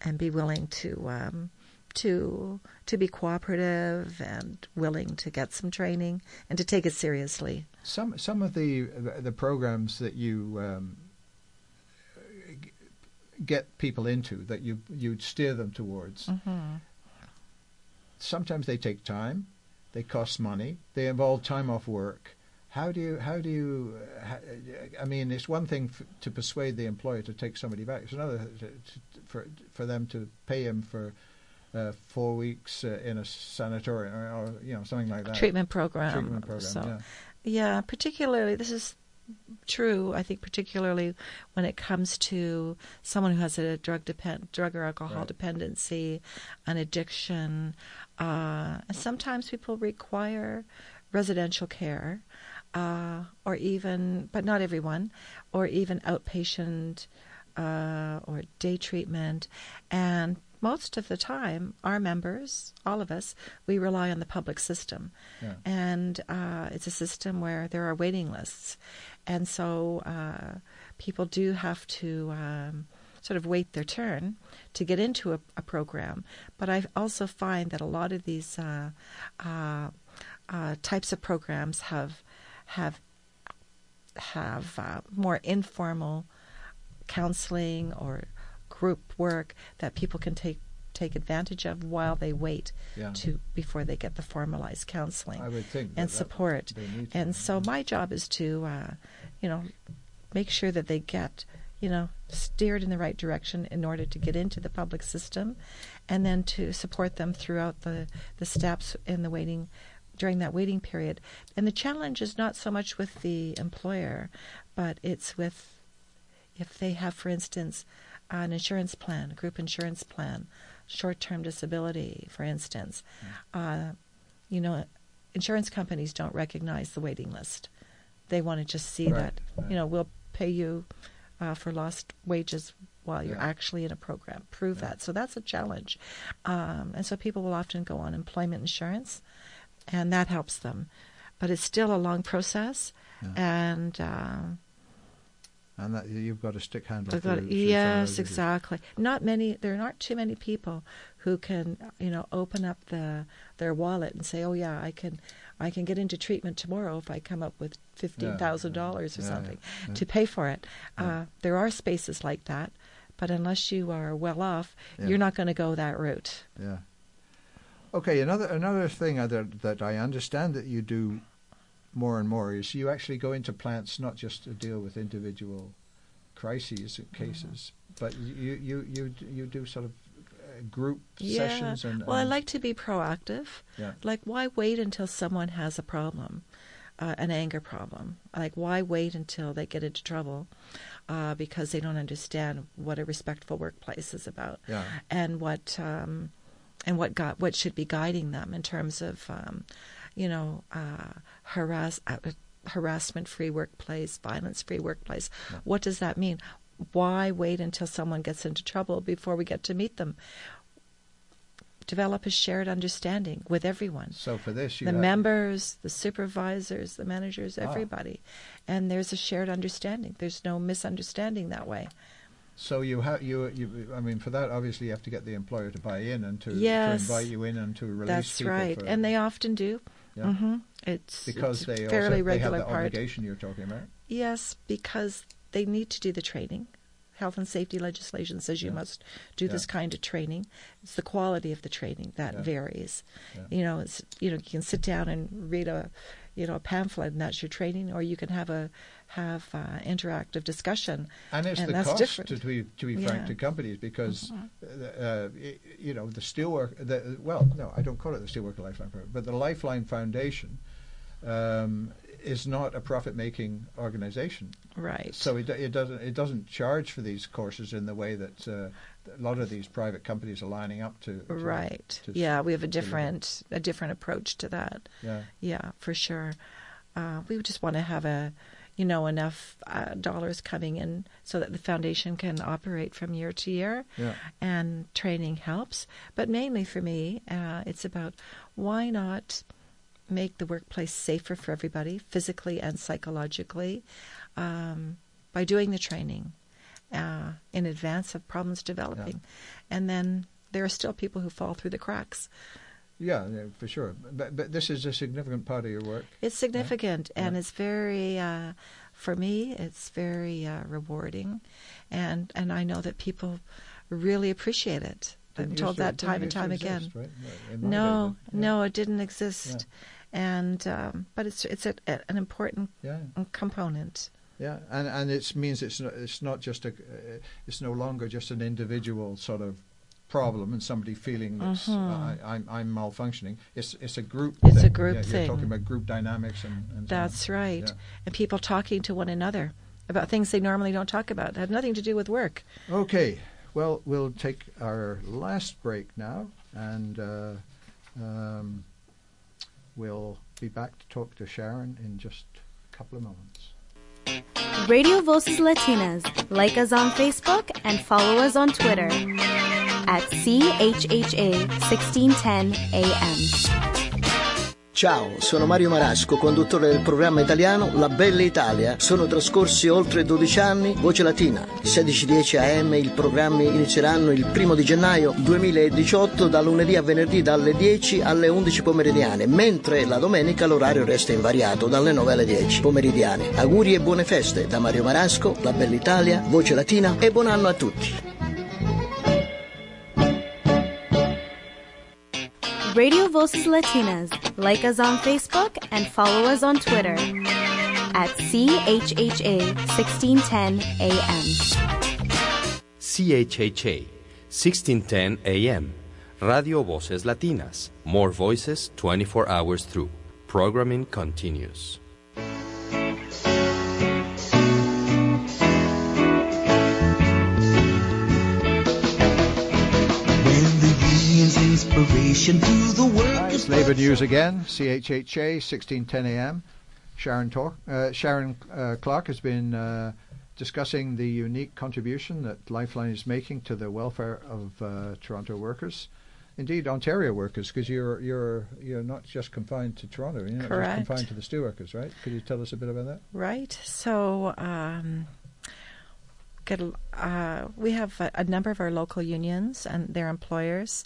and be willing to. Um, to to be cooperative and willing to get some training and to take it seriously. Some some of the the programs that you um, get people into, that you you steer them towards, mm-hmm. sometimes they take time, they cost money, they involve time off work. How do you, how do you, how, I mean, it's one thing f to persuade the employer to take somebody back. It's another to, to, for for them to pay him for uh, four weeks uh, in a sanatorium or, or, you know, something like that. Treatment program. Treatment program, so, yeah. Yeah, particularly, this is true, I think, particularly when it comes to someone who has a drug depend, drug or alcohol right. dependency, an addiction. Uh, sometimes people require residential care. Uh, or even, but not everyone, or even outpatient uh, or day treatment. And most of the time, our members, all of us, we rely on the public system. Yeah. And uh, it's a system where there are waiting lists. And so uh, people do have to um, sort of wait their turn to get into a, a program. But I also find that a lot of these uh, uh, uh, types of programs have have have uh, more informal counseling or group work that people can take take advantage of while they wait yeah. to before they get the formalized counseling I would think and that support. That and so my job is to, uh, you know, make sure that they get, you know, steered in the right direction in order to get into the public system, and then to support them throughout the, the steps in the waiting during that waiting period. And the challenge is not so much with the employer, but it's with if they have, for instance, an insurance plan, a group insurance plan, short-term disability, for instance. Uh, you know, insurance companies don't recognize the waiting list. They want to just see right. that, right. you know, we'll pay you uh, for lost wages while you're yeah. actually in a program. Prove yeah. that. So that's a challenge. Um, and so people will often go on employment insurance, and that helps them, but it's still a long process, yeah. and um, and that, you've got a stick handle. Got it, yes, exactly. Not many. There aren't too many people who can, you know, open up the their wallet and say, "Oh yeah, I can, I can get into treatment tomorrow if I come up with fifteen thousand yeah, yeah, dollars or yeah, something yeah, yeah. to pay for it." Yeah. Uh, there are spaces like that, but unless you are well off, yeah. you're not going to go that route. Yeah. Okay, another another thing that that I understand that you do more and more is you actually go into plants not just to deal with individual crises and cases, but you you you you do sort of group yeah. sessions. And well, um, I like to be proactive. Yeah. Like, why wait until someone has a problem, uh, an anger problem? Like, why wait until they get into trouble? Uh, because they don't understand what a respectful workplace is about, yeah. and what. Um, And what got what should be guiding them in terms of, um, you know, uh, harass uh, harassment-free workplace, violence-free workplace. Yeah. What does that mean? Why wait until someone gets into trouble before we get to meet them? Develop a shared understanding with everyone. So for this, you the have members, the supervisors, the managers, everybody, ah. and there's a shared understanding. There's no misunderstanding that way. So you have you, you. I mean, for that, obviously, you have to get the employer to buy in and to, yes, to invite you in and to release that's people. That's right, and they often do. Yeah. Mm-hmm. It's because it's they fairly also, regular they have the obligation you're talking about. Yes, because they need to do the training. Health and safety legislation says you yeah. must do yeah. this kind of training. It's the quality of the training that yeah. varies. Yeah. You know, it's you know you can sit down and read a, you know, a pamphlet and that's your training, or you can have a. have uh, interactive discussion, and it's and the that's cost different. To be to be frank yeah. to companies because uh, uh, you know the steelwork the well no I don't call it the Steelworker Lifeline Program, but the Lifeline Foundation um, is not a profit making organization, right? So it it doesn't it doesn't charge for these courses in the way that uh, a lot of these private companies are lining up to, to right to, yeah we have a different a different approach to that yeah yeah for sure. Uh, we just want to have a you know, enough uh, dollars coming in so that the foundation can operate from year to year, yeah. and training helps. But mainly for me, uh, it's about why not make the workplace safer for everybody, physically and psychologically, um, by doing the training uh, in advance of problems developing. Yeah. And then there are still people who fall through the cracks. Yeah, yeah, for sure. But, but this is a significant part of your work. It's significant, right? and yeah. it's very, uh, for me, it's very uh, rewarding, and and I know that people really appreciate it. I'm told that time and time again. Right? No, no, it didn't exist. Yeah. And um, but it's it's a, a, an important yeah. component. Yeah, and and it means it's not, it's not just a it's no longer just an individual sort of problem and somebody feeling that mm-hmm. uh, I, I'm, I'm malfunctioning. It's it's a group. It's thing. a group yeah, thing. You're talking about group dynamics and. and That's so right, yeah. and people talking to one another about things they normally don't talk about that have nothing to do with work. Okay, well, we'll take our last break now, and uh, um, we'll be back to talk to Sharon in just a couple of moments. Radio Voces Latinas. Like us on Facebook and follow us on Twitter at C H H A sixteen ten A M. Ciao, sono Mario Marasco, conduttore del programma italiano La Bella Italia. Sono trascorsi oltre dodici anni, Voce Latina. sedici e dieci A M, i programmi inizieranno il primo di gennaio duemiladiciotto, da lunedì a venerdì dalle dieci alle undici pomeridiane, mentre la domenica l'orario resta invariato dalle nove alle dieci pomeridiane. Auguri e buone feste da Mario Marasco, La Bella Italia, Voce Latina e buon anno a tutti. Radio Voces Latinas. Like us on Facebook and follow us on Twitter at C H H A sixteen ten A M. C H H A sixteen ten A M. Radio Voces Latinas. More voices twenty-four hours through. Programming continues. Nice Labour News again, C H H A, sixteen ten A M. Sharon, talk, uh, Sharon uh, Clark has been uh, discussing the unique contribution that Lifeline is making to the welfare of uh, Toronto workers. Indeed, Ontario workers, because you're you're you're not just confined to Toronto, you're not Correct. just confined to the steelworkers, right? Could you tell us a bit about that? Right. So um, Uh, we have a, a number of our local unions and their employers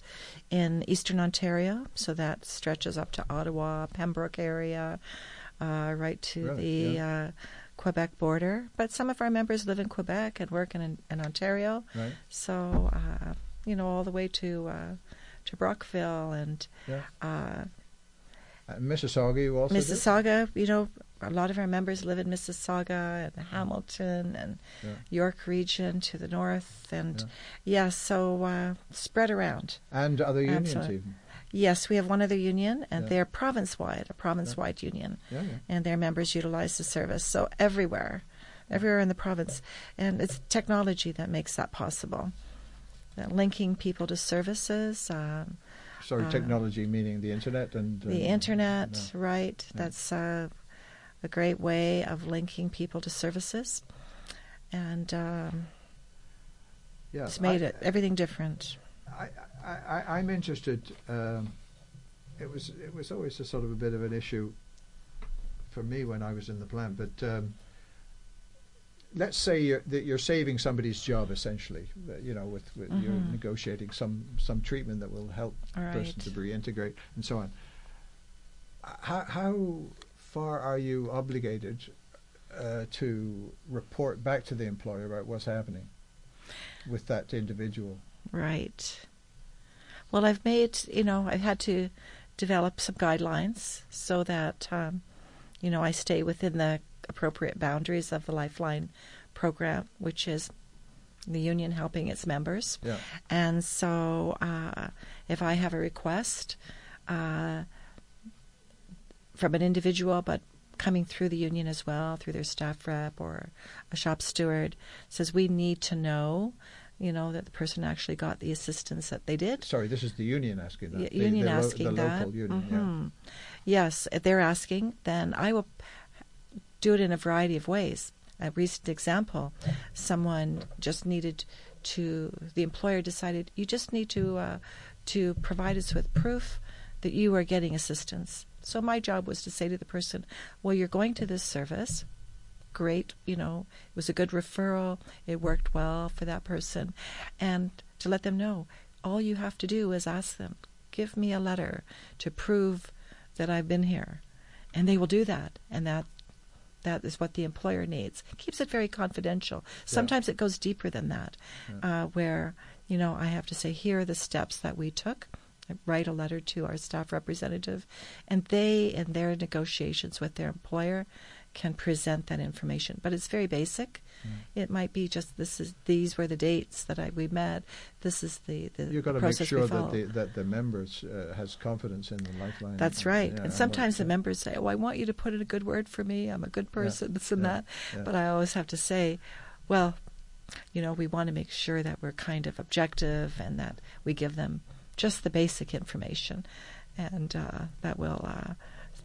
in Eastern Ontario, so that stretches up to Ottawa, Pembroke area, uh, right to really? the yeah. uh, Quebec border. But some of our members live in Quebec and work in, in, in Ontario, right. so uh, you know, all the way to uh, to Brockville and yeah. uh, uh, Mississauga. You also Mississauga, did? you know. A lot of our members live in Mississauga and Hamilton and yeah. York region to the north. And, yeah, yeah so uh, spread around. And other unions um, so, even? Yes, we have one other union, and yeah. they're province-wide, a province-wide yeah. union. Yeah, yeah. And their members utilize the service. So everywhere, everywhere in the province. And it's technology that makes that possible, that linking people to services. Um, Sorry, uh, technology meaning the Internet? and uh, The Internet, yeah. right. Yeah. That's... Uh, a great way of linking people to services, and um, yeah, it's made I, it everything different. I, I, I, I'm interested. Um, it was it was always a sort of a bit of an issue for me when I was in the plant. But um, let's say you're, that you're saving somebody's job essentially. You know, with, with mm-hmm. you're negotiating some some treatment that will help the right. person to reintegrate and so on. How how far are you obligated uh, to report back to the employer about what's happening with that individual? Right. Well, I've made, you know, I've had to develop some guidelines so that, um, you know, I stay within the appropriate boundaries of the Lifeline program, which is the union helping its members. Yeah. And so uh, if I have a request, uh, from an individual, but coming through the union as well, through their staff rep or a shop steward, says we need to know, you know, that the person actually got the assistance that they did. Sorry, this is the union asking that. The union the, the asking lo- the that. Local union, mm-hmm. yeah. Yes, if they're asking, then I will do it in a variety of ways. A recent example, someone just needed to, the employer decided, you just need to uh, to provide us with proof that you are getting assistance. So my job was to say to the person, well, you're going to this service. Great, you know, it was a good referral. It worked well for that person. And to let them know, all you have to do is ask them, give me a letter to prove that I've been here. And they will do that. And that that is what the employer needs. It keeps it very confidential. Sometimes yeah. it goes deeper than that, yeah. uh, where, you know, I have to say, here are the steps that we took. I write a letter to our staff representative, and they, in their negotiations with their employer, can present that information. But it's very basic. Mm. It might be just this is these were the dates that I, we met. This is the, the You've got to process make sure we follow. that the, that the members uh, has confidence in the Lifeline. That's right. Yeah, and sometimes the members say, "Oh, I want you to put in a good word for me. I'm a good person. Yeah, this and yeah, that." Yeah. But I always have to say, "Well, you know, we want to make sure that we're kind of objective and that we give them just the basic information, and uh, that will." Uh,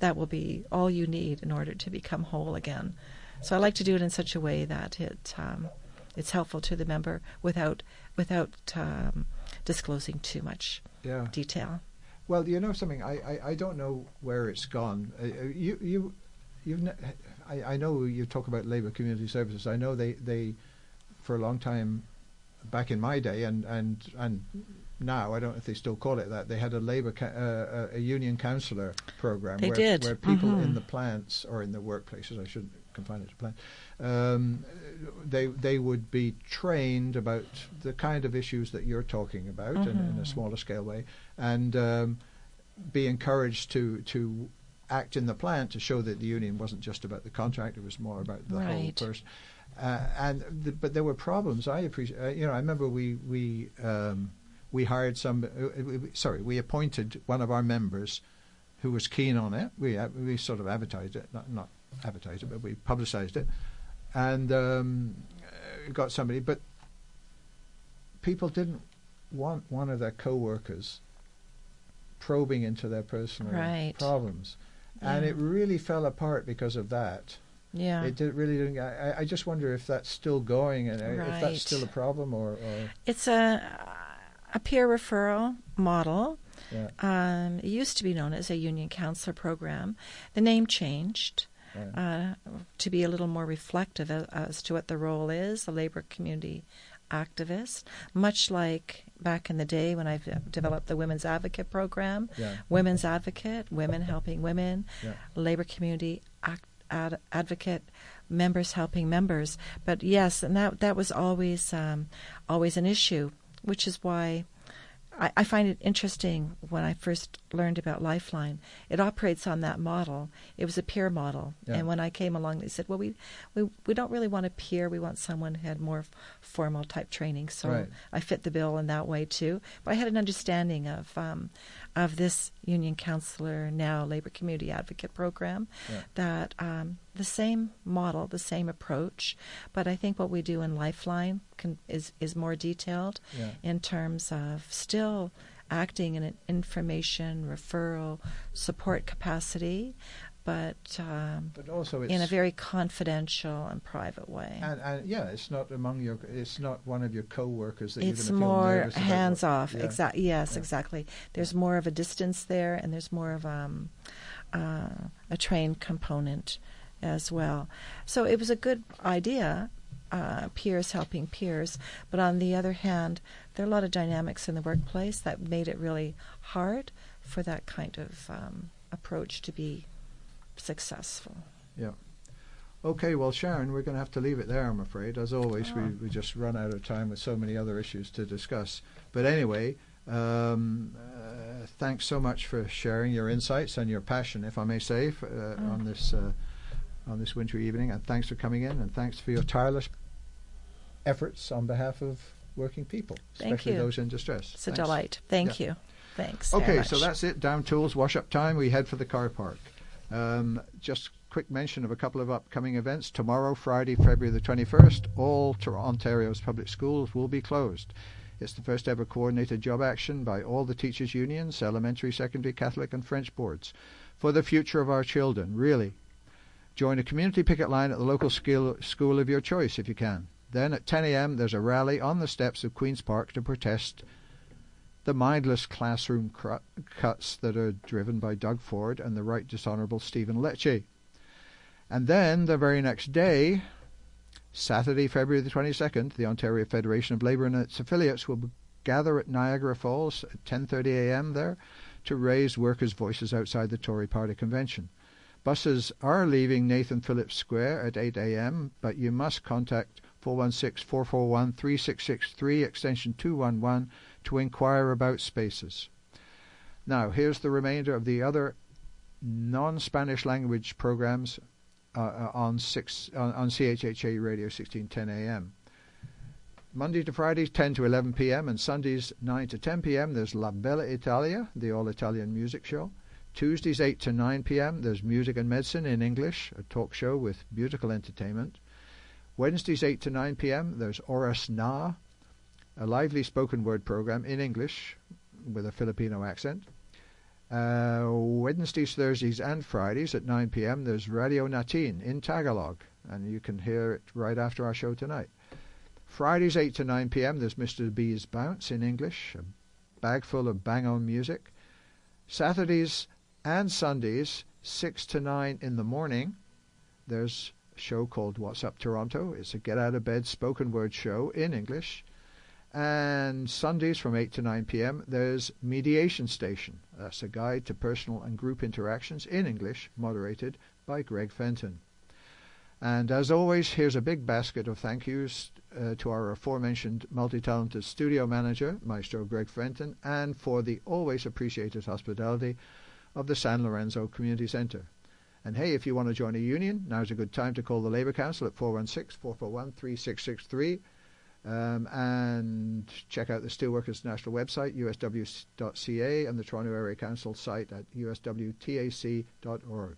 that will be all you need in order to become whole again. So I like to do it in such a way that it um, it's helpful to the member without without um, disclosing too much yeah. detail. Well, you know something, I, I, I don't know where it's gone. Uh, you you you've ne- I, I know you talk about Labour Community Services. I know they, they for a long time back in my day and and and. Now, I don't know if they still call it that. They had a labor, uh, a union counsellor program. They where, did. Where people mm-hmm. in the plants or in the workplaces, I shouldn't confine it to plants, um, they they would be trained about the kind of issues that you're talking about mm-hmm. in, in a smaller scale way, and um, be encouraged to to act in the plant to show that the union wasn't just about the contract; it was more about the right. whole person. Uh, and the, but there were problems. I appreciate. Uh, you know, I remember we we. Um, We hired some. Uh, sorry, we appointed one of our members, who was keen on it. We uh, we sort of advertised it, not not advertised it, but we publicised it, and um, got somebody. But people didn't want one of their co-workers probing into their personal right. problems, yeah. and it really fell apart because of that. Yeah, it did, really didn't. I, I just wonder if that's still going, and right. if that's still a problem, or, or it's a. A peer referral model. Yeah. Um, it used to be known as a union counselor program. The name changed yeah. uh, to be a little more reflective as, as to what the role is, a labor community activist, much like back in the day when I developed the Women's Advocate program, yeah. Women's Advocate, women helping women, yeah. labor community act, ad, advocate, members helping members. But yes, and that that was always um, always an issue. Which is why I, I find it interesting when I first learned about Lifeline. It operates on that model. It was a peer model. Yeah. And when I came along, they said, well, we, we we don't really want a peer. We want someone who had more f- formal type training. So right. I fit the bill in that way, too. But I had an understanding of um, of this union counselor, now Labour Community Advocate program, yeah. that um, the same model, the same approach. But I think what we do in Lifeline can, is, is more detailed yeah. in terms of still acting in an information, referral, support capacity, but, um, but also it's in a very confidential and private way. And, and yeah, it's not among your, it's not one of your co-workers that it's you're going to feel nervous about. It's more hands off. Yeah. Exactly. Yes, yeah. exactly. There's yeah. more of a distance there, and there's more of um, uh, a trained component as well. So it was a good idea. Uh, peers helping peers, but on the other hand, there are a lot of dynamics in the workplace that made it really hard for that kind of um, approach to be successful. Yeah. Okay, well, Sharon, we're going to have to leave it there, I'm afraid. As always, oh. we, we just run out of time with so many other issues to discuss. But anyway, um, uh, thanks so much for sharing your insights and your passion, if I may say, for, uh, oh. on this uh, on this wintry evening, and thanks for coming in, and thanks for your tireless efforts on behalf of working people, especially those in distress. It's a thanks. delight. Thank yeah. you. Thanks. Okay, so that's it. Down tools, wash up time. We head for the car park. Um, just quick mention of a couple of upcoming events. Tomorrow, Friday, February the twenty-first, all Ontario's public schools will be closed. It's the first ever coordinated job action by all the teachers' unions, elementary, secondary, Catholic, and French boards for the future of our children, really. Join a community picket line at the local school of your choice if you can. Then at ten a.m. there's a rally on the steps of Queen's Park to protest the mindless classroom cr- cuts that are driven by Doug Ford and the Right Dishonourable Stephen Lecce. And then the very next day, Saturday, February the twenty-second, the Ontario Federation of Labour and its affiliates will gather at Niagara Falls at ten thirty a.m. there to raise workers' voices outside the Tory Party convention. Buses are leaving Nathan Phillips Square at eight a m, but you must contact four one six, four four one, three six six three, extension two one one, to inquire about spaces. Now, here's the remainder of the other non-Spanish language programs uh, on, six, on, on C H H A Radio sixteen ten a m Monday to Friday, ten to eleven p m, and Sundays, nine to ten p m, there's La Bella Italia, the all-Italian music show. Tuesdays, eight to nine p m, there's Music and Medicine in English, a talk show with beautiful entertainment. Wednesdays, eight to nine p m, there's Oras Na, a lively spoken word program in English with a Filipino accent. Uh, Wednesdays, Thursdays, and Fridays at nine p m, there's Radio Natin in Tagalog, and you can hear it right after our show tonight. Fridays, eight to nine p m, there's Mister B's Bounce in English, a bag full of bang-on music. Saturdays and Sundays, six to nine in the morning, there's a show called What's Up Toronto. It's a get-out-of-bed spoken word show in English. And Sundays from eight to nine p m, there's Mediation Station. That's a guide to personal and group interactions in English, moderated by Greg Fenton. And as always, here's a big basket of thank yous uh, to our aforementioned multi-talented studio manager, Maestro Greg Fenton, and for the always appreciated hospitality of the San Lorenzo Community Centre. And hey, if you want to join a union, now's a good time to call the Labour Council at four one six, four four one, three six six three, um, and check out the Steelworkers National website, u s w dot c a, and the Toronto Area Council site at u s w tac dot org.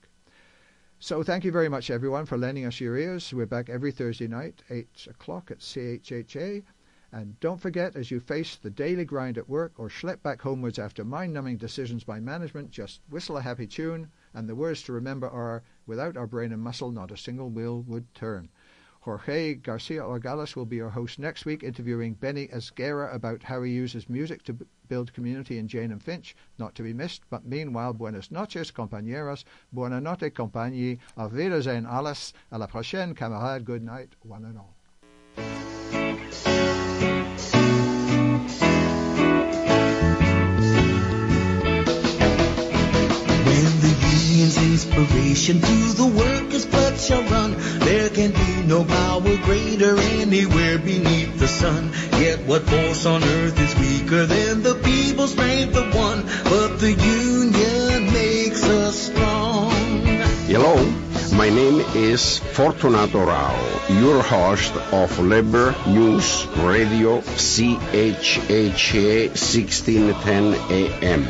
So thank you very much, everyone, for lending us your ears. We're back every Thursday night, eight o'clock at C H H A. And don't forget, as you face the daily grind at work or schlep back homewards after mind-numbing decisions by management, just whistle a happy tune, and the words to remember are, without our brain and muscle, not a single wheel would turn. Jorge Garcia Orgalas will be your host next week, interviewing Benny Esguerra about how he uses music to b build community in Jane and Finch, not to be missed. But meanwhile, buenas noches, compañeros, buena notte, compagnie, auf Wiedersehen, alles, à la prochaine, camarade, good night, one and all. Inspiration to the workers' blood shall run. There can be no power greater anywhere beneath the sun. Yet what force on earth is weaker than the people's strength of one? But the union makes us strong. Hello, my name is Fortunato Rao, your host of Labour News Radio C H H A sixteen ten a m,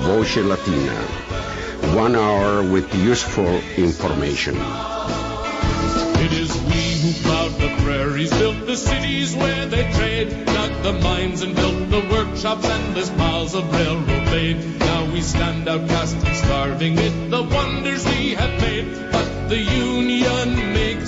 Voce Latina. One hour with useful information. It is we who plowed the prairies, built the cities where they trade, dug the mines and built the workshops, and there's miles of railroad laid. Now we stand outcast and starving with the wonders we have made, but the union makes